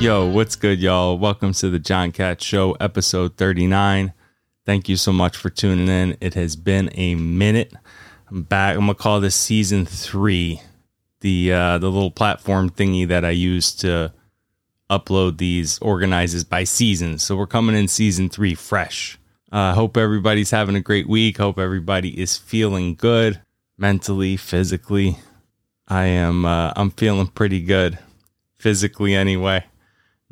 Yo, what's good, y'all? Welcome to the John Katz Show, episode 39. Thank you so much for tuning in. It has been a minute. I'm back. I'm gonna call this season 3. The little platform thingy that I use to upload these organizes by season. So we're coming in season 3 fresh. Hope everybody's having a great week. Hope everybody is feeling good mentally, physically. I'm feeling pretty good physically anyway.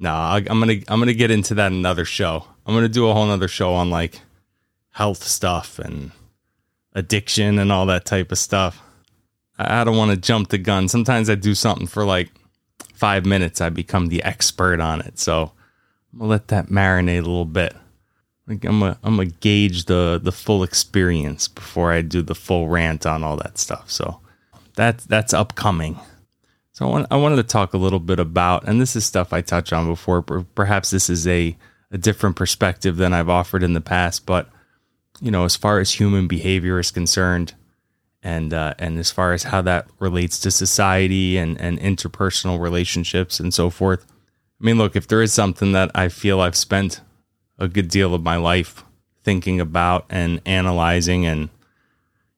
Nah, I'm gonna get into that in another show. I'm gonna do a whole nother show on like health stuff and addiction and all that type of stuff. I don't want to jump the gun. Sometimes I do something for like 5 minutes, I become the expert on it. So I'm gonna let that marinate a little bit. Like I'm gonna gauge the full experience before I do the full rant on all that stuff. So that's upcoming. So I wanted to talk a little bit about, and this is stuff I touched on before, perhaps this is a different perspective than I've offered in the past, but you know, as far as human behavior is concerned, and as far as how that relates to society and interpersonal relationships and so forth. I mean, look, if there is something that I feel I've spent a good deal of my life thinking about and analyzing and,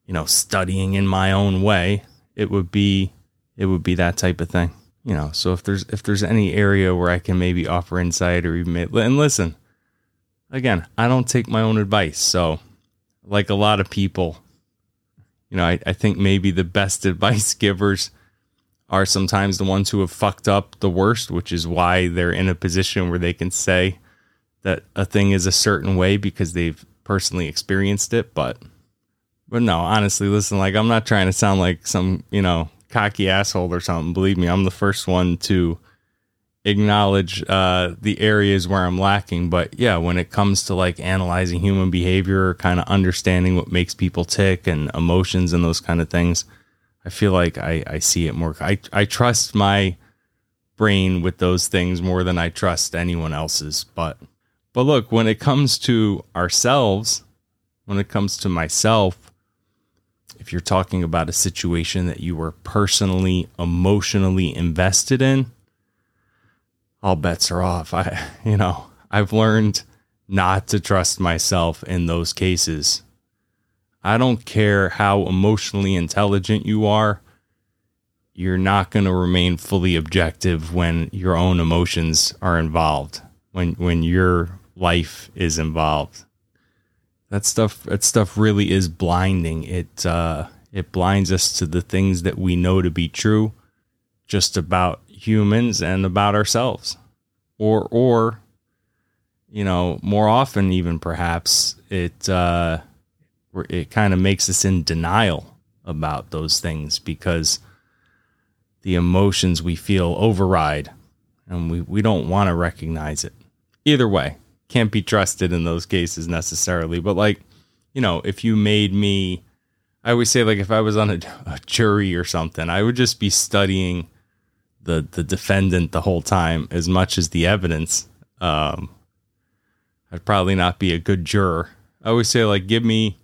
you know, studying in my own way, it would be that type of thing, you know. So if there's any area where I can maybe offer insight or even and listen, again, I don't take my own advice. So like a lot of people, you know, I think maybe the best advice givers are sometimes the ones who have fucked up the worst, which is why they're in a position where they can say that a thing is a certain way because they've personally experienced it. But no, honestly, listen, like I'm not trying to sound like some, you know, cocky asshole or something. Believe me, I'm the first one to acknowledge the areas where I'm lacking. But yeah, when it comes to like analyzing human behavior or kind of understanding what makes people tick and emotions and those kind of things, I feel like I see it more. I trust my brain with those things more than I trust anyone else's. But look, when it comes to ourselves, when it comes to myself, if you're talking about a situation that you were personally, emotionally invested in, all bets are off. I've learned not to trust myself in those cases. I don't care how emotionally intelligent you are. You're not going to remain fully objective when your own emotions are involved, when your life is involved. That stuff really is blinding. It blinds us to the things that we know to be true just about humans and about ourselves. Or you know, more often even perhaps it kind of makes us in denial about those things because the emotions we feel override and we don't want to recognize it. Either way, can't be trusted in those cases necessarily. But like, you know, if you made me, I always say like if I was on a jury or something, I would just be studying the defendant the whole time as much as the evidence. I'd probably not be a good juror. I always say like, I'd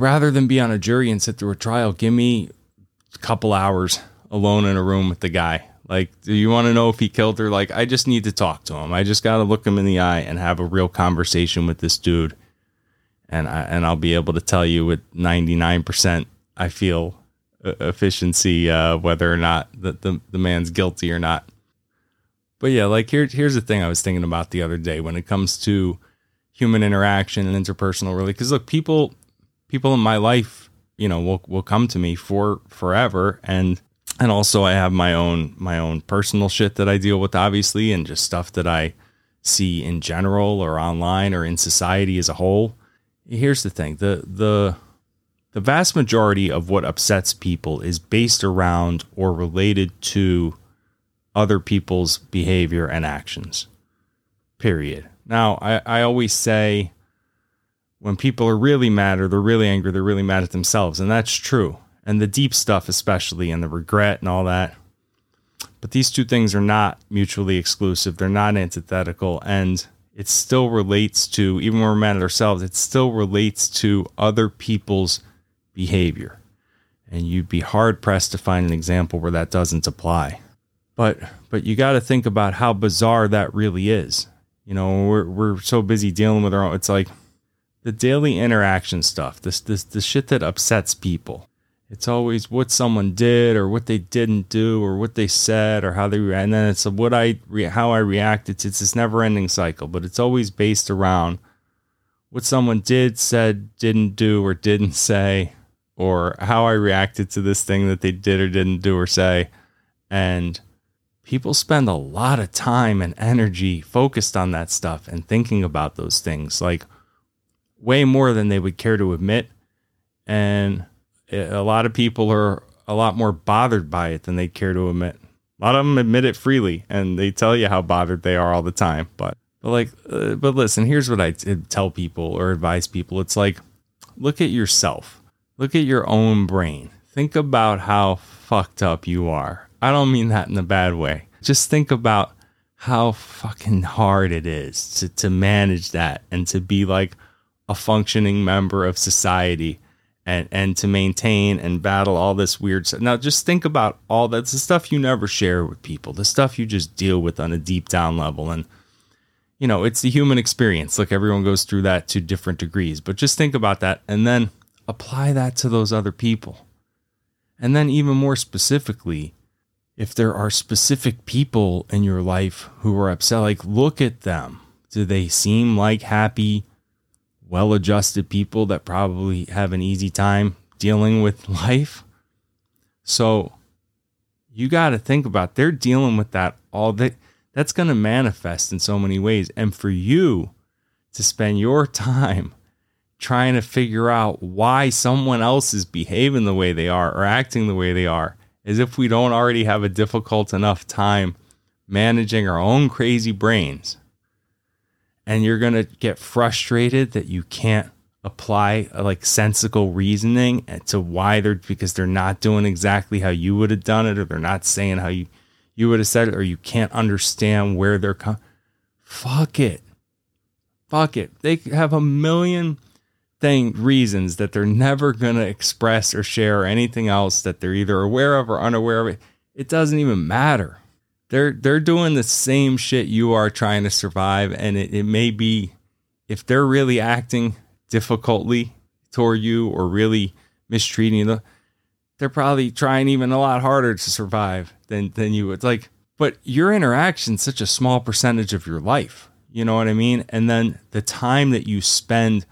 rather than be on a jury and sit through a trial, give me a couple hours alone in a room with the guy. Like, do you want to know if he killed her? Like, I just need to talk to him. I just got to look him in the eye and have a real conversation with this dude. And I'll be able to tell you with 99%, I feel, efficiency, whether or not the man's guilty or not. But yeah, like here's the thing I was thinking about the other day when it comes to human interaction and interpersonal, really. Because look, people in my life, you know, will come to me for forever. And also I have my own personal shit that I deal with, obviously, and just stuff that I see in general or online or in society as a whole. Here's the thing. The vast majority of what upsets people is based around or related to other people's behavior and actions. Period. Now, I always say when people are really mad or they're really angry, they're really mad at themselves. And that's true. And the deep stuff, especially, and the regret and all that. But these two things are not mutually exclusive. They're not antithetical. And it still relates to, even when we're mad at ourselves, it still relates to other people's behavior. And you'd be hard pressed to find an example where that doesn't apply. But you got to think about how bizarre that really is. You know, we're so busy dealing with our own. It's like the daily interaction stuff, this shit that upsets people. It's always what someone did or what they didn't do or what they said or how they react. And then it's how I react. It's this never ending cycle, but it's always based around what someone did, said, didn't do, or didn't say, or how I reacted to this thing that they did or didn't do or say. And people spend a lot of time and energy focused on that stuff and thinking about those things, like way more than they would care to admit. And a lot of people are a lot more bothered by it than they care to admit. A lot of them admit it freely, and they tell you how bothered they are all the time. But listen, here's what I tell people or advise people. It's like, look at yourself. Look at your own brain. Think about how fucked up you are. I don't mean that in a bad way. Just think about how fucking hard it is to manage that and to be like a functioning member of society. And to maintain and battle all this weird stuff. Now, just think about all that's the stuff you never share with people, the stuff you just deal with on a deep down level. And, you know, it's the human experience. Look, everyone goes through that to different degrees. But just think about that and then apply that to those other people. And then even more specifically, if there are specific people in your life who are upset, like look at them. Do they seem like happy, well-adjusted people that probably have an easy time dealing with life? So you got to think about, they're dealing with that all day. That's going to manifest in so many ways. And for you to spend your time trying to figure out why someone else is behaving the way they are or acting the way they are, as if we don't already have a difficult enough time managing our own crazy brains. And you're going to get frustrated that you can't apply like sensical reasoning to why because they're not doing exactly how you would have done it, or they're not saying how you would have said it, or you can't understand where they're coming. Fuck it. They have a million reasons that they're never going to express or share or anything else that they're either aware of or unaware of. It doesn't even matter. They're doing the same shit you are trying to survive, and it may be, if they're really acting difficultly toward you or really mistreating you, they're probably trying even a lot harder to survive than you would. Like, but your interaction's such a small percentage of your life. You know what I mean? And then the time that you spend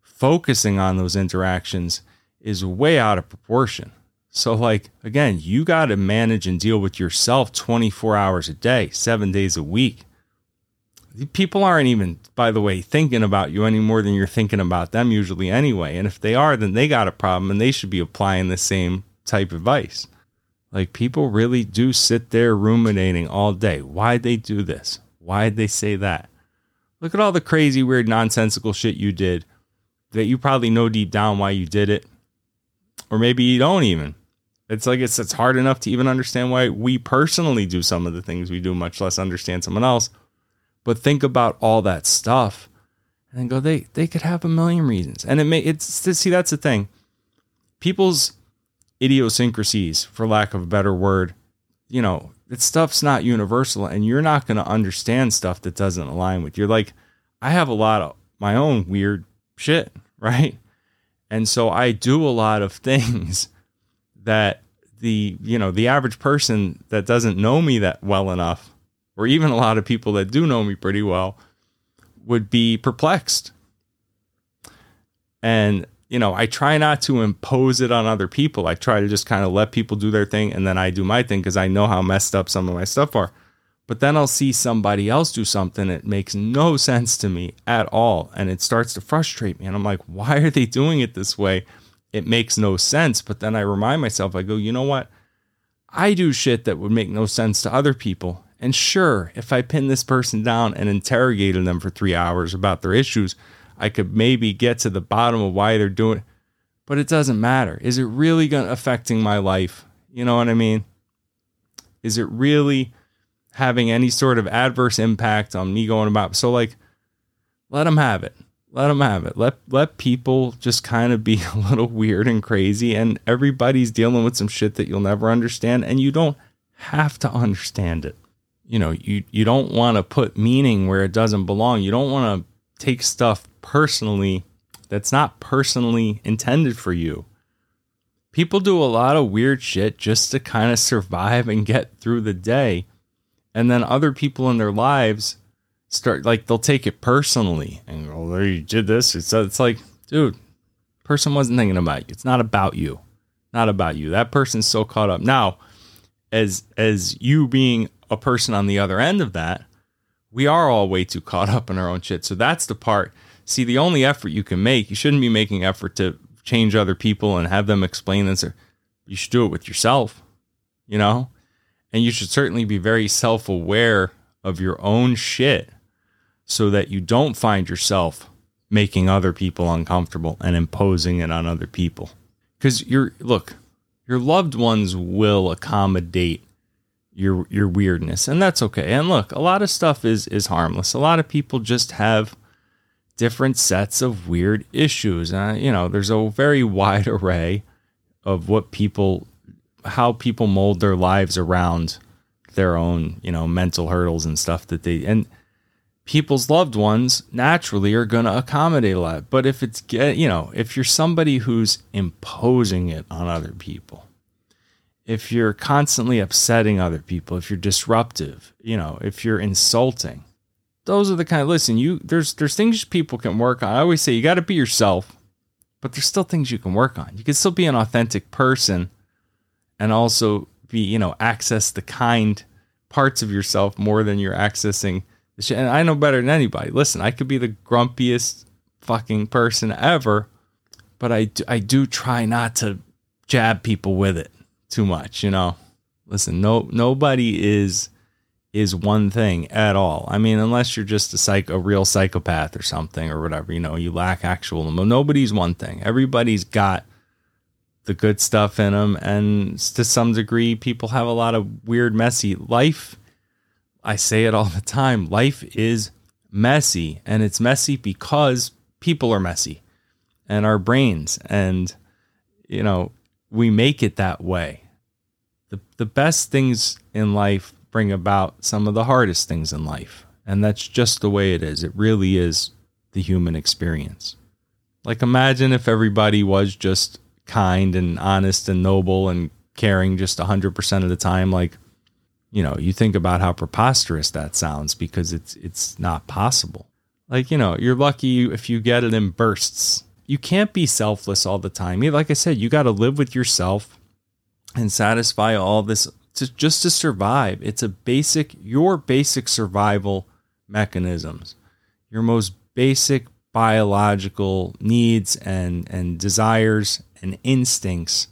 focusing on those interactions is way out of proportion. So like, again, you got to manage and deal with yourself 24 hours a day, 7 days a week. People aren't even, by the way, thinking about you any more than you're thinking about them usually anyway. And if they are, then they got a problem and they should be applying the same type of advice. Like, people really do sit there ruminating all day. Why'd they do this? Why'd they say that? Look at all the crazy, weird, nonsensical shit you did that you probably know deep down why you did it. Or maybe you don't even. It's like it's hard enough to even understand why we personally do some of the things we do, much less understand someone else. But think about all that stuff and go, they could have a million reasons. And see, that's the thing. People's idiosyncrasies, for lack of a better word, you know, that stuff's not universal, and you're not going to understand stuff that doesn't align with you. Like, I have a lot of my own weird shit, right? And so I do a lot of things that the average person that doesn't know me that well enough, or even a lot of people that do know me pretty well, would be perplexed. And, you know, I try not to impose it on other people. I try to just kind of let people do their thing, and then I do my thing because I know how messed up some of my stuff are. But then I'll see somebody else do something that makes no sense to me at all, and it starts to frustrate me. And I'm like, why are they doing it this way? It makes no sense. But then I remind myself, I go, you know what? I do shit that would make no sense to other people. And sure, if I pin this person down and interrogated them for 3 hours about their issues, I could maybe get to the bottom of why they're doing it. But it doesn't matter. Is it really going to affecting my life? You know what I mean? Is it really having any sort of adverse impact on me going about? So like, let them have it. Let them have it. Let people just kind of be a little weird and crazy, and everybody's dealing with some shit that you'll never understand, and you don't have to understand it. You know, you don't want to put meaning where it doesn't belong. You don't want to take stuff personally that's not personally intended for you. People do a lot of weird shit just to kind of survive and get through the day. And then other people in their lives start, like, they'll take it personally and go, oh, you did this. It's like, dude, person wasn't thinking about you. It's not about you. Not about you. That person's so caught up. Now, as you being a person on the other end of that, we are all way too caught up in our own shit. So that's the part. See, the only effort you can make, you shouldn't be making effort to change other people and have them explain this. You should do it with yourself, you know? And you should certainly be very self-aware of your own shit so that you don't find yourself making other people uncomfortable and imposing it on other people. Because your loved ones will accommodate your weirdness, and that's okay. And look, a lot of stuff is harmless. A lot of people just have different sets of weird issues. You know, there's a very wide array of how people mold their lives around their own, you know, mental hurdles and stuff that and people's loved ones naturally are going to accommodate a lot. But if it's, you know, if you're somebody who's imposing it on other people, if you're constantly upsetting other people, if you're disruptive, you know, if you're insulting, those are the kind of, listen, there's things people can work on. I always say you got to be yourself, but there's still things you can work on. You can still be an authentic person and also be, you know, access the kind parts of yourself more than you're accessing the shit. And I know better than anybody. Listen, I could be the grumpiest fucking person ever, but I do try not to jab people with it too much, you know. Listen, nobody is one thing at all. I mean, unless you're just a real psychopath or something or whatever, you know, you lack actual. Nobody's one thing. Everybody's got the good stuff in them, and to some degree people have a lot of weird, messy life. I say it all the time, life is messy, and it's messy because people are messy and our brains, and you know, we make it that way. The best things in life bring about some of the hardest things in life, and that's just the way it is. It really is the human experience. Like, imagine if everybody was just kind and honest and noble and caring just 100% of the time. Like, you know, you think about how preposterous that sounds, because it's not possible. Like, you know, you're lucky if you get it in bursts. You can't be selfless all the time. Like I said, you got to live with yourself and satisfy all this just to survive. It's your basic survival mechanisms, your most basic biological needs and desires and instincts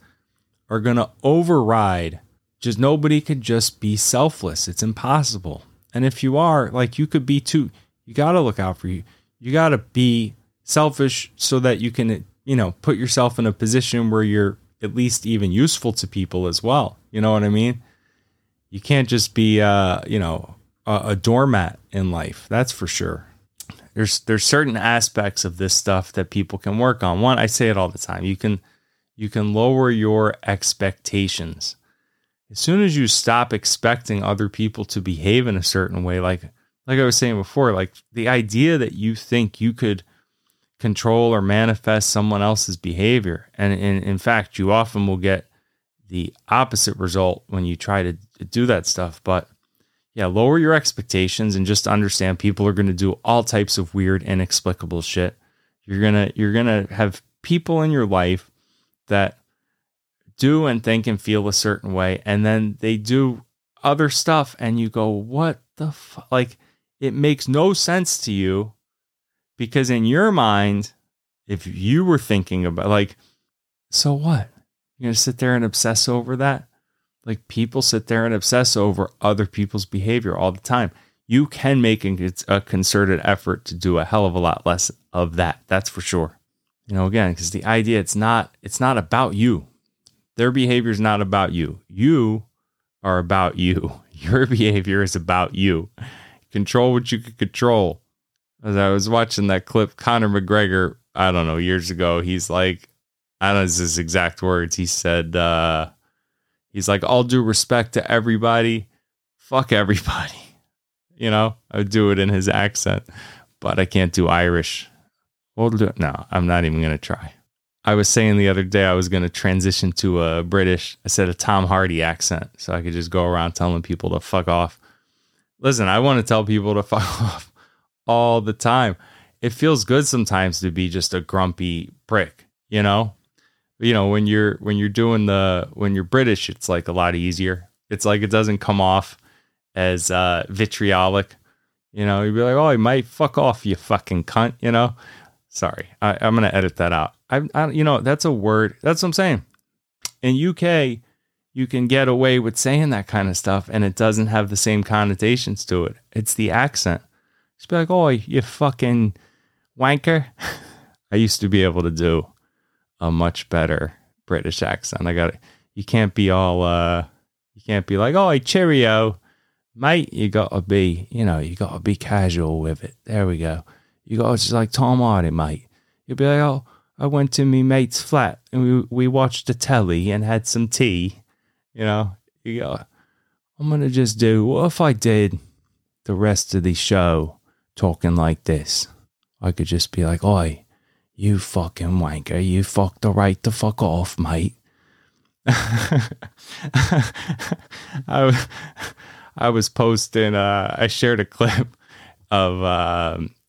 are going to override. Just nobody could just be selfless. It's impossible. And if you are, like, you could be too, you got to look out for you. You got to be selfish so that you can, you know, put yourself in a position where you're at least even useful to people as well. You know what I mean? You can't just be, you know, a doormat in life. That's for sure. There's certain aspects of this stuff that people can work on. One, I say it all the time. You can lower your expectations. As soon as you stop expecting other people to behave in a certain way, like I was saying before, like the idea that you think you could control or manifest someone else's behavior. And in fact, you often will get the opposite result when you try to do that stuff. But yeah, lower your expectations and just understand people are going to do all types of weird, inexplicable shit. You're going to have people in your life that do and think and feel a certain way, and then they do other stuff and you go, what the fuck? Like, it makes no sense to you, because in your mind, if you were thinking about, like, so what? You're going to sit there and obsess over that? Like, people sit there and obsess over other people's behavior all the time. You can make a concerted effort to do a hell of a lot less of that. That's for sure. You know, again, because the idea, it's not about you. Their behavior is not about you. You are about you. Your behavior is about you. Control what you can control. As I was watching that clip, Conor McGregor, I don't know, years ago, he's like, I don't know his exact words. He said, He's like, all due respect to everybody. Fuck everybody. You know, I would do it in his accent, but I can't do Irish. We'll do it. No, I'm not even going to try. I was saying the other day I was going to transition to a British, I said a Tom Hardy accent, so I could just go around telling people to fuck off. Listen, I want to tell people to fuck off all the time. It feels good sometimes to be just a grumpy prick, you know? You know, when you're British, it's like a lot easier. It's like it doesn't come off as vitriolic. You know, you'd be like, oh, he might fuck off, you fucking cunt, you know? Sorry, I'm going to edit that out. I you know, that's a word. That's what I'm saying. In UK, you can get away with saying that kind of stuff, and it doesn't have the same connotations to it. It's the accent. Just be like, oh, you fucking wanker. I used to be able to do a much better British accent. I got it. You can't be all, you can't be like, oh, cheerio, mate. You got to be, you know, you got to be casual with it. There we go. You got to just like Tom Hardy, mate. You'll be like, oh, I went to me mate's flat and we watched the telly and had some tea. You know, you go, I'm going to just do, what if I did the rest of the show talking like this? I could just be like, oi, you fucking wanker. You fucked the right to fuck off, mate. I was posting, I shared a clip of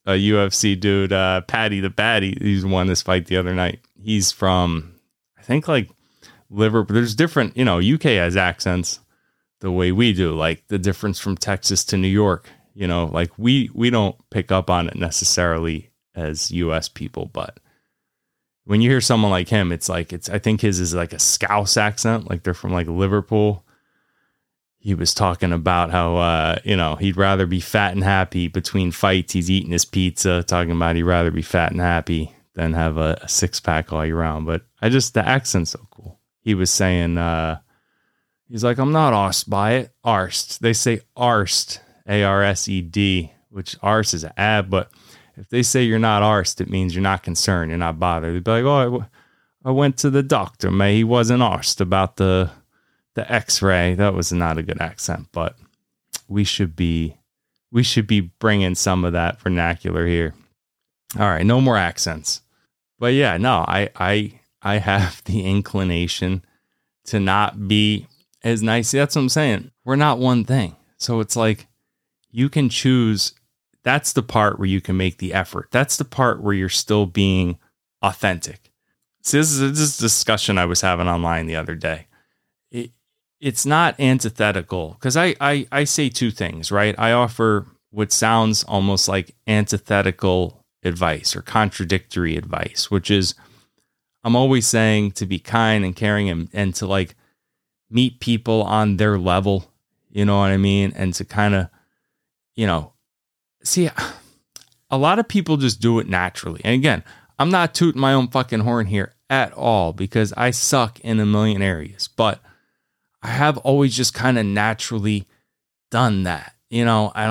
a UFC dude, Paddy the Baddy. He's won this fight the other night. He's from, I think, like Liverpool. There's different, you know, UK has accents the way we do, like the difference from Texas to New York, you know, like we don't pick up on it necessarily as US people, but when you hear someone like him, it's like, I think his is like a Scouse accent. Like they're from like Liverpool. He was talking about how, you know, he'd rather be fat and happy between fights. He's eating his pizza, talking about he'd rather be fat and happy than have a six pack all year round. But the accent's so cool. He was saying, he's like, I'm not arsed by it. Arsed. They say arsed, A-R-S-E-D, which arse is an ab, but if they say you're not arsed, it means you're not concerned. You're not bothered. They'd be like, oh, I went to the doctor, mate. He wasn't arsed about the x-ray. That was not a good accent, but we should be bringing some of that vernacular here. All right, no more accents. But yeah, no, I have the inclination to not be as nice. That's what I'm saying. We're not one thing. So it's like you can choose. That's the part where you can make the effort. That's the part where you're still being authentic. See, this is a discussion I was having online the other day. It's not antithetical because I say two things, right? I offer what sounds almost like antithetical advice or contradictory advice, which is I'm always saying to be kind and caring and to like meet people on their level, you know what I mean? And to kind of, you know, see, a lot of people just do it naturally. And again, I'm not tooting my own fucking horn here at all because I suck in a million areas, but I have always just kind of naturally done that. You know, I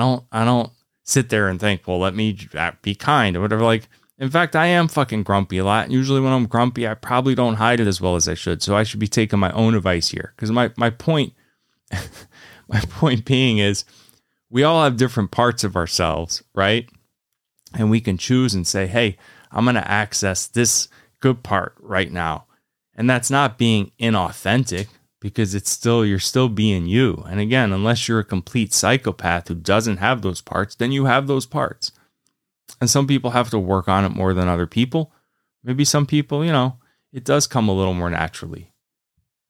don't sit there and think, well, let me be kind or whatever. Like, in fact, I am fucking grumpy a lot. And usually when I'm grumpy, I probably don't hide it as well as I should. So I should be taking my own advice here. Cause my point, my point being is we all have different parts of ourselves, right? And we can choose and say, hey, I'm going to access this good part right now. And that's not being inauthentic. Because it's still, you're still being you. And again, unless you're a complete psychopath who doesn't have those parts, then you have those parts. And some people have to work on it more than other people. Maybe some people, you know, it does come a little more naturally.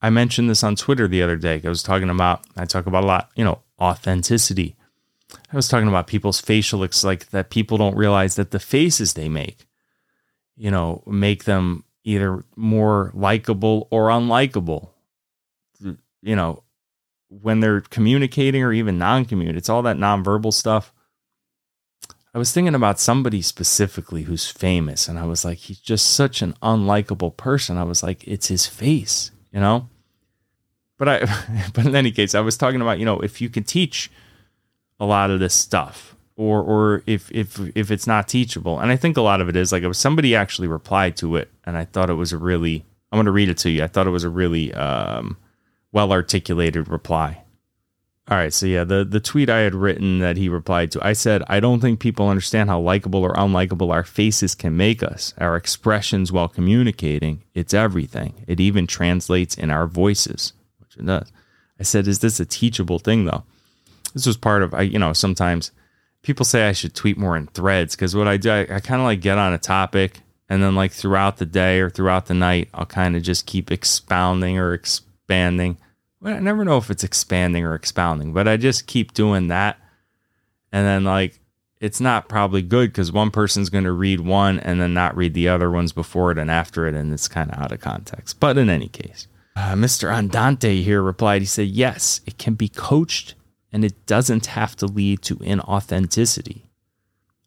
I mentioned this on Twitter the other day. I talk about a lot, you know, authenticity. I was talking about people's facial looks, like that people don't realize that the faces they make, you know, make them either more likable or unlikable. You know, when they're communicating or even non-commute, it's all that nonverbal stuff. I was thinking about somebody specifically who's famous, and I was like, he's just such an unlikable person. I was like, it's his face, you know? But in any case, I was talking about, you know, if you can teach a lot of this stuff, or if it's not teachable, and I think a lot of it is, like, it was somebody actually replied to it, and I thought it was a really, I'm going to read it to you. I thought it was a really well-articulated reply. All right, so yeah, the tweet I had written that he replied to, I said, I don't think people understand how likable or unlikable our faces can make us. Our expressions while communicating, it's everything. It even translates in our voices, which it does. I said, is this a teachable thing, though? This was part of, sometimes people say I should tweet more in threads, because what I do, I kind of like get on a topic, and then like throughout the day or throughout the night, I'll kind of just keep expounding or expanding. I never know if it's expanding or expounding, but I just keep doing that. And then like, it's not probably good because one person's going to read one and then not read the other ones before it and after it. And it's kind of out of context. But in any case, Mr. Andante here replied, he said, yes, it can be coached and it doesn't have to lead to inauthenticity.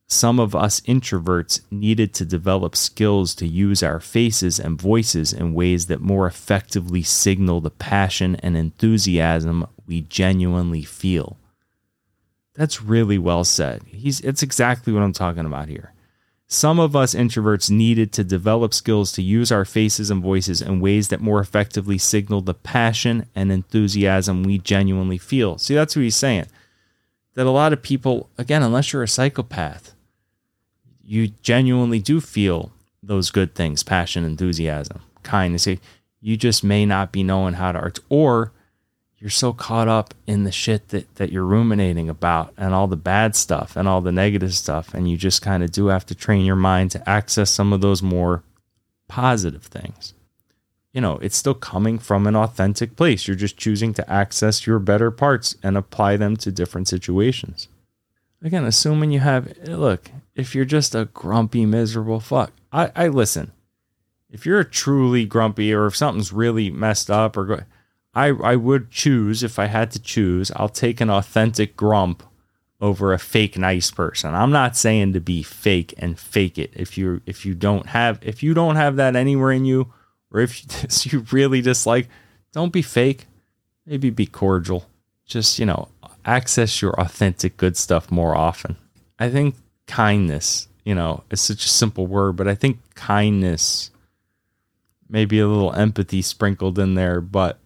Some of us introverts needed to develop skills to use our faces and voices in ways that more effectively signal the passion and enthusiasm we genuinely feel. That's really well said. It's exactly what I'm talking about here. Some of us introverts needed to develop skills to use our faces and voices in ways that more effectively signal the passion and enthusiasm we genuinely feel. See, that's what he's saying. That a lot of people, again, unless you're a psychopath, you genuinely do feel those good things, passion, enthusiasm, kindness. You just may not be knowing how to art, or you're so caught up in the shit that you're ruminating about and all the bad stuff and all the negative stuff. And you just kind of do have to train your mind to access some of those more positive things. It's still coming from an authentic place. You're just choosing to access your better parts and apply them to different situations. Again, assuming you have, look, if you're just a grumpy, miserable fuck, I listen, if you're truly grumpy or if something's really messed up or I would choose, if I had to choose, I'll take an authentic grump over a fake nice person. I'm not saying to be fake and fake it. If you don't have that anywhere in you, or if you really dislike, don't be fake. Maybe be cordial. Just, access your authentic good stuff more often. I think kindness, is such a simple word, but I think kindness, maybe a little empathy sprinkled in there, but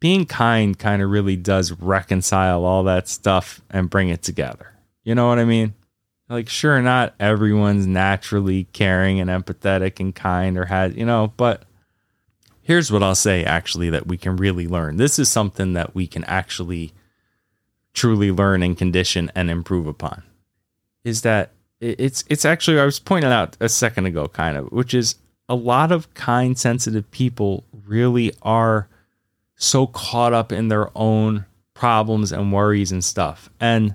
being kind kind of really does reconcile all that stuff and bring it together. You know what I mean? Like, sure, not everyone's naturally caring and empathetic and kind or has, but here's what I'll say, actually, that we can really learn. This is something that we can actually truly learn and condition and improve upon. Is that it's actually, I was pointing out a second ago, kind of, which is a lot of kind, sensitive people really are so caught up in their own problems and worries and stuff. And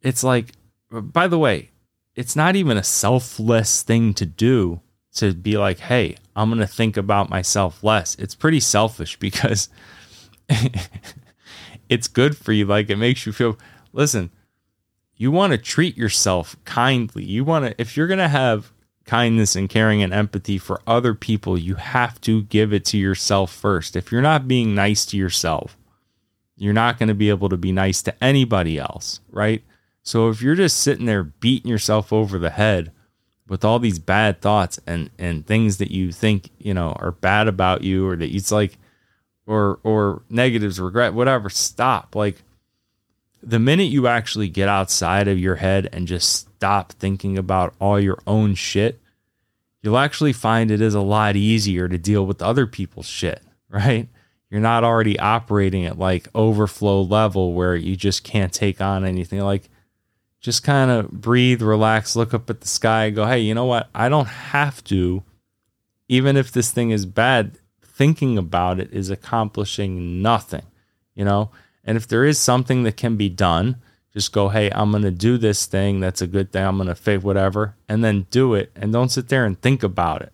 it's like, by the way, it's not even a selfless thing to do, to be like, hey, I'm going to think about myself less. It's pretty selfish because it's good for you. Like, it makes you feel, listen, you want to treat yourself kindly. You want to, if you're going to have kindness and caring and empathy for other people, you have to give it to yourself first. If you're not being nice to yourself, you're not going to be able to be nice to anybody else, right? So if you're just sitting there beating yourself over the head with all these bad thoughts and things that you think, are bad about you, or that it's like, or negatives, regret, whatever, stop. Like, the minute you actually get outside of your head and just stop thinking about all your own shit, you'll actually find it is a lot easier to deal with other people's shit, right? You're not already operating at like overflow level where you just can't take on anything. Like, just kind of breathe, relax, look up at the sky and go, hey, you know what? I don't have to, even if this thing is bad, thinking about it is accomplishing nothing, And if there is something that can be done, just go, hey, I'm going to do this thing. That's a good thing. I'm going to fake whatever, and then do it, and don't sit there and think about it.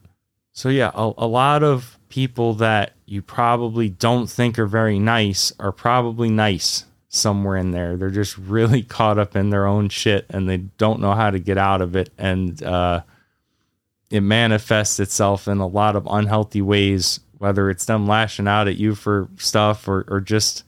So yeah, a lot of people that you probably don't think are very nice are probably nice. Somewhere in there, they're just really caught up in their own shit and they don't know how to get out of it, and it manifests itself in a lot of unhealthy ways, whether it's them lashing out at you for stuff or just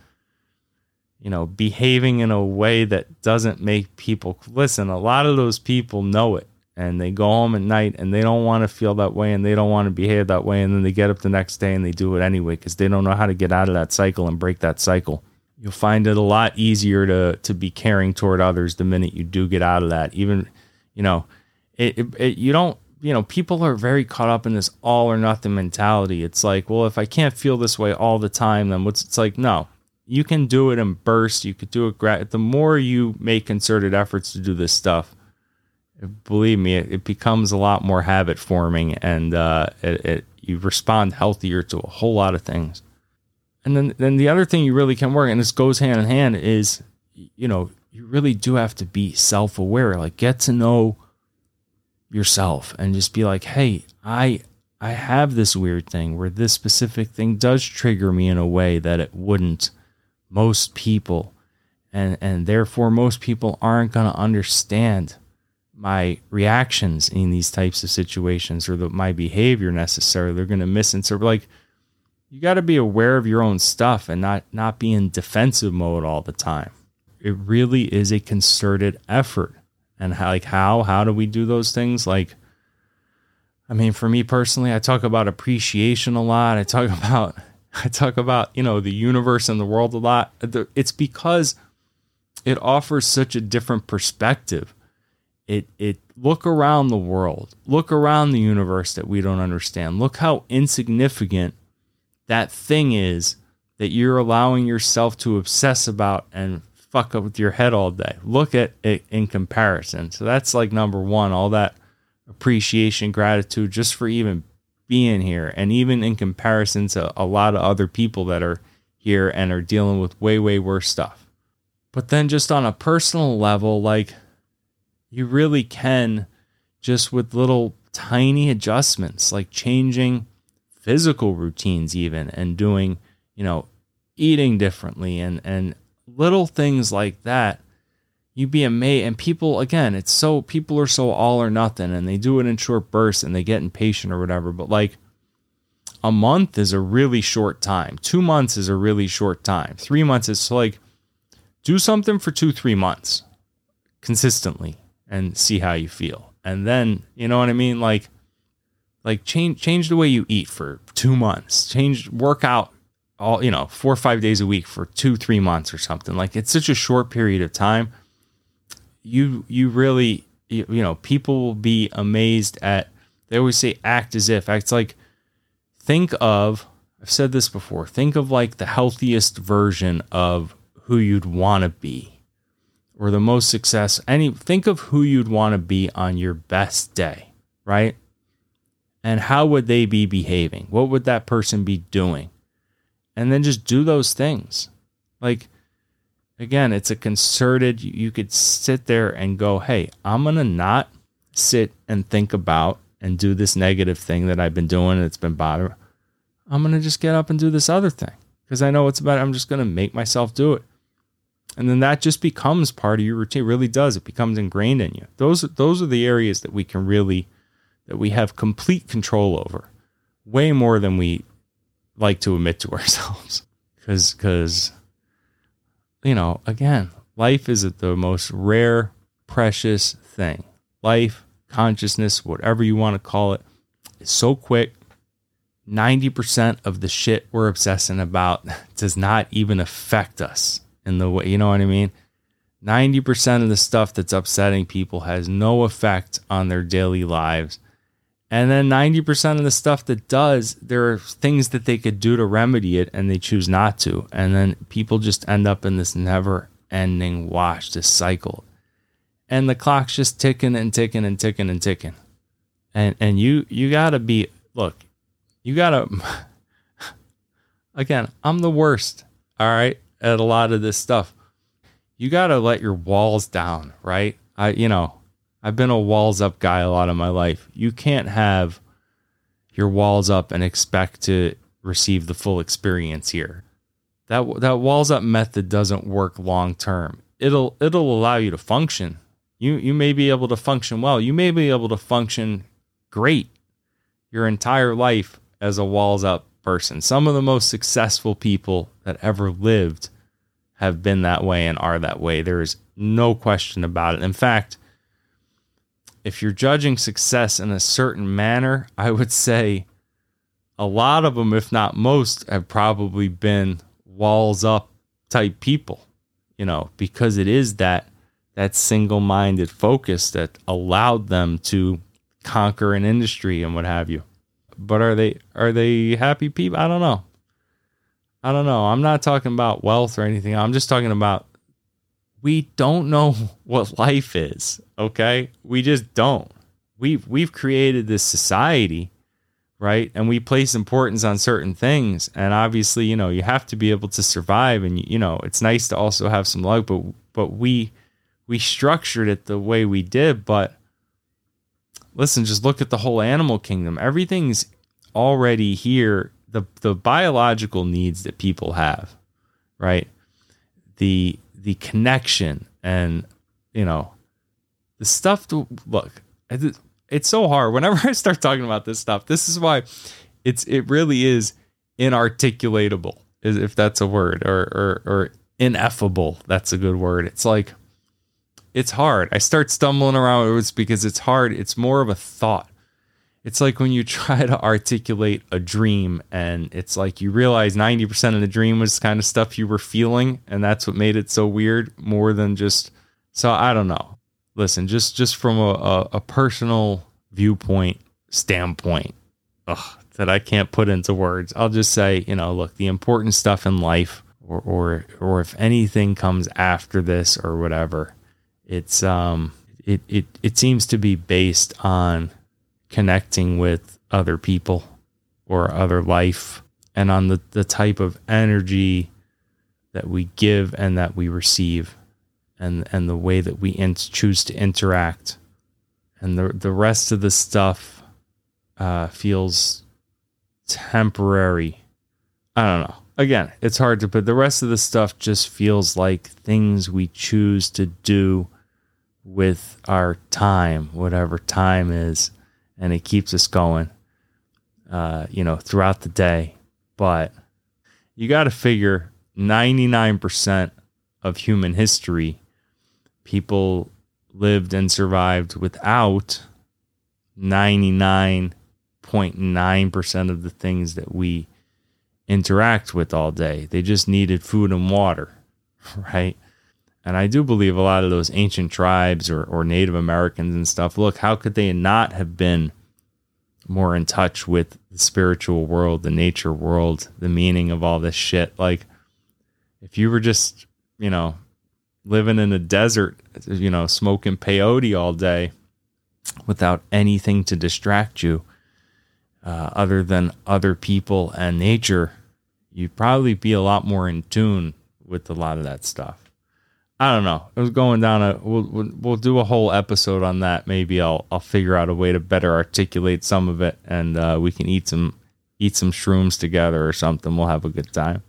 behaving in a way that doesn't make people listen. A lot of those people know it and they go home at night and they don't want to feel that way and they don't want to behave that way, and then they get up the next day and they do it anyway because they don't know how to get out of that cycle and break that cycle. You'll find it a lot easier to be caring toward others the minute you do get out of that. Even, you know, you don't, you know, people are very caught up in this all or nothing mentality. It's like, well, if I can't feel this way all the time, then what's, it's like, no, you can do it in bursts. You could do it. The more you make concerted efforts to do this stuff, believe me, it becomes a lot more habit forming, and you respond healthier to a whole lot of things. And then the other thing you really can work, and this goes hand in hand, is, you know, you really do have to be self-aware. Like, get to know yourself and just be like, hey, I have this weird thing where this specific thing does trigger me in a way that it wouldn't most people, and therefore most people aren't going to understand my reactions in these types of situations, or my behavior necessarily. They're going to misinterpret. Like, you got to be aware of your own stuff and not be in defensive mode all the time. It really is a concerted effort. And how do we do those things? Like, I mean, for me personally, I talk about appreciation a lot. I talk about, you know, the universe and the world a lot. It's because it offers such a different perspective. It look around the world, look around the universe that we don't understand. Look how insignificant that thing is that you're allowing yourself to obsess about and fuck up with your head all day. Look at it in comparison. So that's like number one, all that appreciation, gratitude, just for even being here. And even in comparison to a lot of other people that are here and are dealing with way, way worse stuff. But then just on a personal level, like, you really can, just with little tiny adjustments, like changing physical routines even, and doing, you know, eating differently and little things like that, you'd be amazed. And people, again, people are so all or nothing, and they do it in short bursts and they get impatient or whatever. But like, a month is a really short time. 2 months is a really short time. 3 months is like, do something for 2-3 months consistently and see how you feel. And then, you know what I mean? Like change the way you eat for 2 months, work out, all, you know, 4 or 5 days a week for 2-3 months or something. Like, it's such a short period of time. You really, you know, people will be amazed at, they always say, act as if. It's like, I've said this before, think of like the healthiest version of who you'd want to be, or the most success. Think of who you'd want to be on your best day, right? And how would they be behaving? What would that person be doing? And then just do those things. Like, again, it's a concerted, you could sit there and go, hey, I'm going to not sit and think about and do this negative thing that I've been doing and it's been bothering. I'm going to just get up and do this other thing because I know what's about it. I'm just going to make myself do it. And then that just becomes part of your routine. It really does. It becomes ingrained in you. Those are the areas that we can really, that we have complete control over, way more than we like to admit to ourselves, because you know, again, life is the most rare, precious thing. Life, consciousness, whatever you want to call it, is so quick. 90% of the shit we're obsessing about does not even affect us in the way, you know what I mean? 90% of the stuff that's upsetting people has no effect on their daily lives. And then 90% of the stuff that does, there are things that they could do to remedy it, and they choose not to. And then people just end up in this never-ending wash, this cycle. And the clock's just ticking and ticking and ticking and ticking. And you got to be, look, you got to, again, I'm the worst, all right, at a lot of this stuff. You got to let your walls down, right? I've been a walls up guy a lot of my life. You can't have your walls up and expect to receive the full experience here. That walls up method doesn't work long term. It'll allow you to function. You may be able to function well. You may be able to function great your entire life as a walls up person. Some of the most successful people that ever lived have been that way and are that way. There is no question about it. In fact, if you're judging success in a certain manner, I would say a lot of them, if not most, have probably been walls up type people, you know, because it is that single-minded focus that allowed them to conquer an industry and what have you. But are they happy people? I don't know. I'm not talking about wealth or anything. I'm just talking about we don't know what life is, okay? We just don't. We've created this society, right? And we place importance on certain things. And obviously, you know, you have to be able to survive. And, you know, it's nice to also have some luck, but we structured it the way we did. But listen, just look at the whole animal kingdom. Everything's already here. The biological needs that people have, right? The connection and, you know, the stuff to look. It's so hard. Whenever I start talking about this stuff, this is why it really is inarticulatable, if that's a word, or ineffable. That's a good word. It's like, it's hard. I start stumbling around. It's because it's hard. It's more of a thought. It's like when you try to articulate a dream, and it's like you realize 90% of the dream was kind of stuff you were feeling, and that's what made it so weird, more than just. So I don't know. Listen, just from a personal viewpoint standpoint, that I can't put into words, I'll just say, you know, look, the important stuff in life, or if anything comes after this or whatever, it's it seems to be based on connecting with other people or other life, and on the type of energy that we give and that we receive, and the way that we choose to interact, and the rest of the stuff feels temporary. I don't know. Again, it's hard to put. The rest of the stuff just feels like things we choose to do with our time, whatever time is, and it keeps us going, you know, throughout the day. But you got to figure 99% of human history, people lived and survived without 99.9% of the things that we interact with all day. They just needed food and water, right? And I do believe a lot of those ancient tribes or Native Americans and stuff, look, how could they not have been more in touch with the spiritual world, the nature world, the meaning of all this shit? Like, if you were just, you know, living in a desert, you know, smoking peyote all day without anything to distract you, other than other people and nature, you'd probably be a lot more in tune with a lot of that stuff. I don't know. It was going down we'll do a whole episode on that. Maybe I'll figure out a way to better articulate some of it, and we can eat some shrooms together or something. We'll have a good time.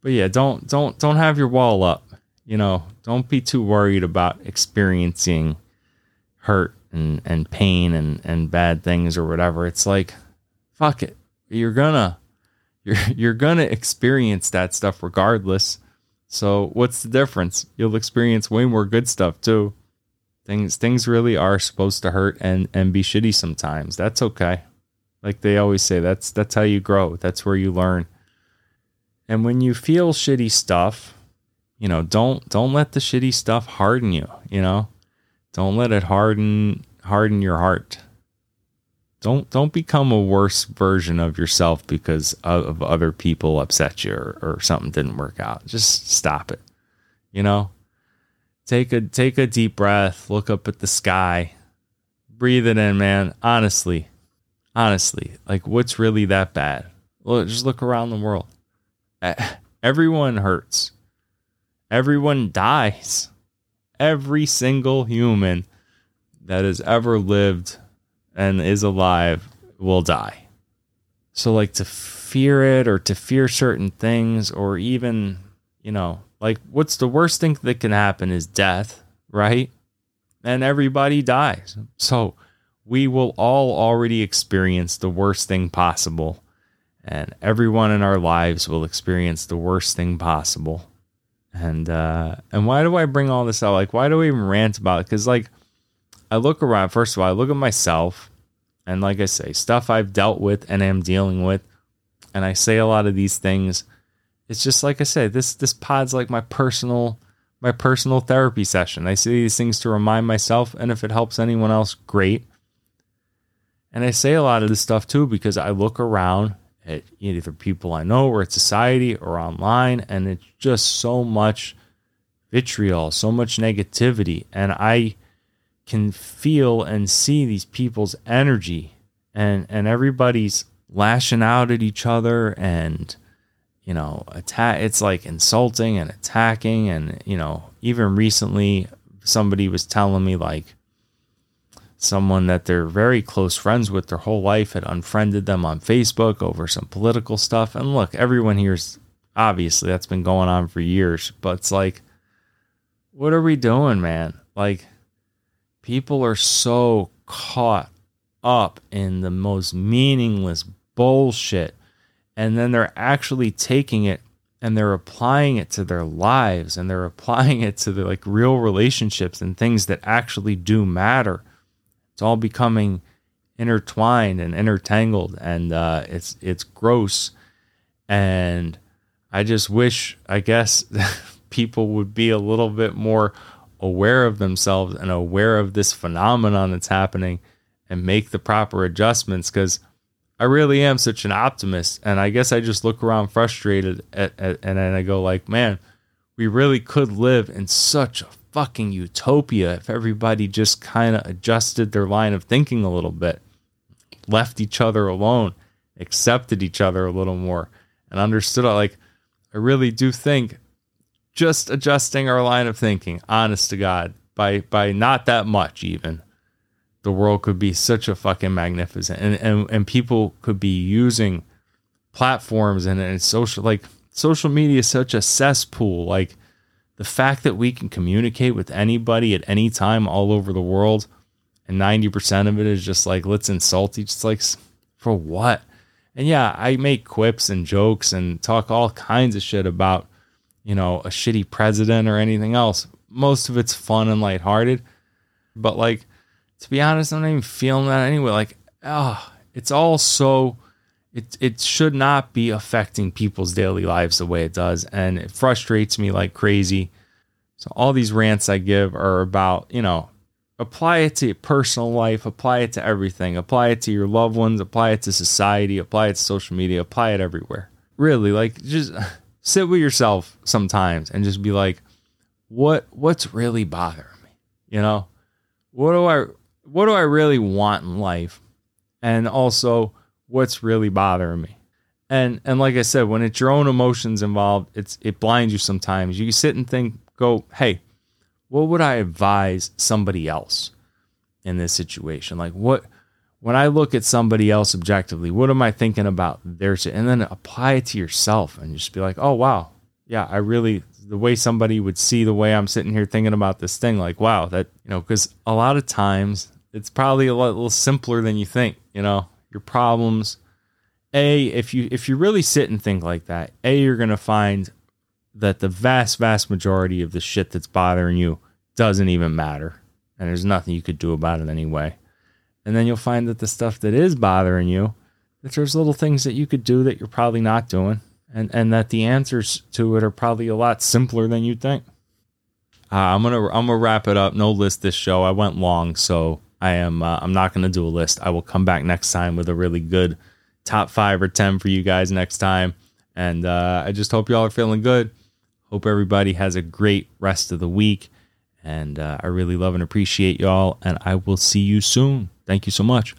But yeah, don't have your wall up. You know, don't be too worried about experiencing hurt and pain and bad things or whatever. It's like, fuck it. You're gonna experience that stuff regardless. So what's the difference? You'll experience way more good stuff too. Things really are supposed to hurt and be shitty sometimes. That's okay. Like they always say, that's how you grow. That's where you learn. And when you feel shitty stuff, you know, don't let the shitty stuff harden you, you know? Don't let it harden your heart. Don't become a worse version of yourself because of other people upset you or something didn't work out. Just stop it. You know, take a deep breath, look up at the sky, breathe it in, man. Honestly, like, what's really that bad? Just look around the world. Everyone hurts. Everyone dies. Every single human that has ever lived and is alive will die. So like, to fear it or to fear certain things, or even, you know, like, what's the worst thing that can happen is death, right? And everybody dies. So we will all already experience the worst thing possible. And everyone in our lives will experience the worst thing possible. And why do I bring all this out? Like, why do we even rant about it? Because like, I look around. First of all, I look at myself, and like I say, stuff I've dealt with and am dealing with, and I say a lot of these things. It's just like I said, this pod's like my personal therapy session. I say these things to remind myself, and if it helps anyone else, great. And I say a lot of this stuff too because I look around at either people I know or at society or online, and it's just so much vitriol, so much negativity, and I can feel and see these people's energy, and everybody's lashing out at each other, and it's like insulting and attacking. And even recently somebody was telling me, like, someone that they're very close friends with their whole life had unfriended them on Facebook over some political stuff. And look, everyone here's obviously that's been going on for years, but it's like, what are we doing, man? Like, people are so caught up in the most meaningless bullshit, and then they're actually taking it and they're applying it to their lives, and they're applying it to the like real relationships and things that actually do matter. It's all becoming intertwined and intertangled, and it's gross. And I just wish, I guess, people would be a little bit more aware of themselves and aware of this phenomenon that's happening and make the proper adjustments, because I really am such an optimist. And I guess I just look around frustrated and then I go like, man, we really could live in such a fucking utopia if everybody just kind of adjusted their line of thinking a little bit, left each other alone, accepted each other a little more, and understood. Like, I really do think just adjusting our line of thinking, honest to God, by not that much even, the world could be such a fucking magnificent, and people could be using platforms and social media is such a cesspool. Like, the fact that we can communicate with anybody at any time all over the world, and 90% of it is just like, let's insult each other, like, for what? And yeah, I make quips and jokes and talk all kinds of shit about, a shitty president or anything else. Most of it's fun and lighthearted. But like, to be honest, I'm not even feeling that anyway. Like, it's all so... It should not be affecting people's daily lives the way it does, and it frustrates me like crazy. So all these rants I give are about, apply it to your personal life, apply it to everything, apply it to your loved ones, apply it to society, apply it to social media, apply it everywhere. Really, like, just sit with yourself sometimes and just be like, what's really bothering me? What do I really want in life? And also, what's really bothering me? And like I said, when it's your own emotions involved, it blinds you sometimes. You sit and think, go, hey, what would I advise somebody else in this situation? Like, what, when I look at somebody else objectively, what am I thinking about their shit? And then apply it to yourself and just be like, oh, wow. Yeah, the way somebody would see the way I'm sitting here thinking about this thing, like, wow, that, because a lot of times it's probably a little simpler than you think, Your problems, if you really sit and think like that, you're going to find that the vast, vast majority of the shit that's bothering you doesn't even matter, and there's nothing you could do about it anyway. And then you'll find that the stuff that is bothering you, that there's little things that you could do that you're probably not doing, and that the answers to it are probably a lot simpler than you think. I'm gonna wrap it up. No list this show. I went long, so. I'm not going to do a list. I will come back next time with a really good top 5 or 10 for you guys next time. And I just hope y'all are feeling good. Hope everybody has a great rest of the week. And I really love and appreciate y'all. And I will see you soon. Thank you so much.